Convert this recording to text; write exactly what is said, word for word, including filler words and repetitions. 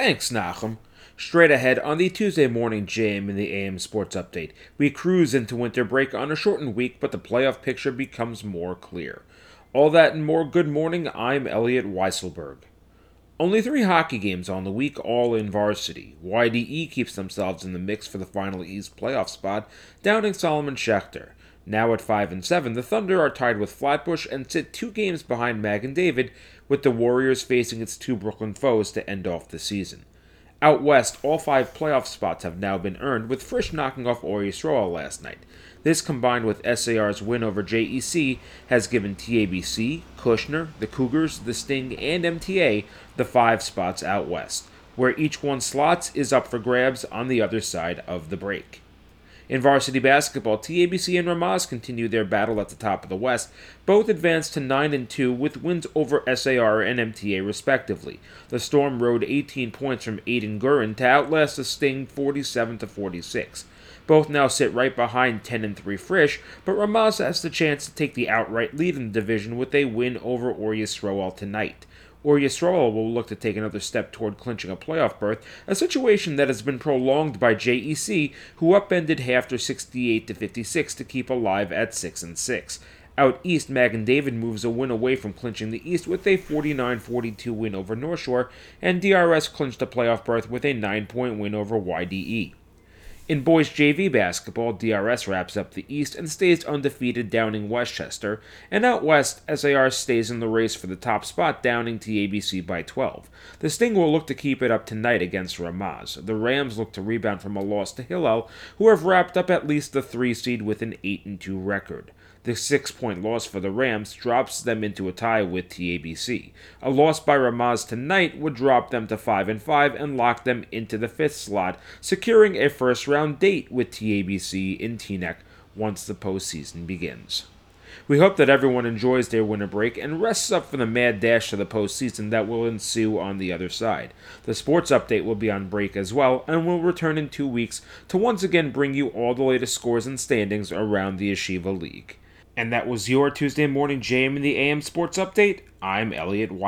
Thanks, Nachum. Straight ahead on the Tuesday morning J M in the A M Sports Update, we cruise into winter break on a shortened week, but the playoff picture becomes more clear. All that and more. Good morning, I'm Elliot Weiselberg. Only three hockey games on the week, all in varsity. Y D E keeps themselves in the mix for the final East playoff spot, downing Solomon Schechter. Now at five and seven, the Thunder are tied with Flatbush and sit two games behind Magen David, with the Warriors facing its two Brooklyn foes to end off the season. Out west, all five playoff spots have now been earned, with Frisch knocking off Ohr Yisroel last night. This, combined with S A R's win over J E C, has given T A B C, Kushner, the Cougars, the Sting, and M T A the five spots out west, where each one slots is up for grabs on the other side of the break. In varsity basketball, T A B C and Ramaz continue their battle at the top of the West, both advanced to nine and two with wins over S A R and M T A respectively. The Storm rode eighteen points from Ayden Gurin to outlast the Sting forty-seven to forty-six. Both now sit right behind ten and three Frisch, but Ramaz has the chance to take the outright lead in the division with a win over Ohr Yisroel tonight. Ohr Yisroel will look to take another step toward clinching a playoff berth, a situation that has been prolonged by J E C, who upended H A F T R sixty-eight to fifty-six to keep alive at six and six. Out east, Magen David moves a win away from clinching the East with a forty-nine forty-two win over North Shore, and D R S clinched a playoff berth with a nine point win over Y D E. In boys J V basketball, D R S wraps up the East and stays undefeated, downing Westchester, and out west, S A R stays in the race for the top spot, downing T A B C by twelve. The Sting will look to keep it up tonight against Ramaz. The Rams look to rebound from a loss to Hillel, who have wrapped up at least the three seed with an eight and two record. The six-point loss for the Rams drops them into a tie with T A B C. A loss by Ramaz tonight would drop them to five and five and lock them into the fifth slot, securing a first-round date with T A B C in Teaneck once the postseason begins. We hope that everyone enjoys their winter break and rests up for the mad dash to the postseason that will ensue on the other side. The sports update will be on break as well, and will return in two weeks to once again bring you all the latest scores and standings around the Yeshiva League. And that was your Tuesday morning J M in the A M Sports Update. I'm Elliot Weiss.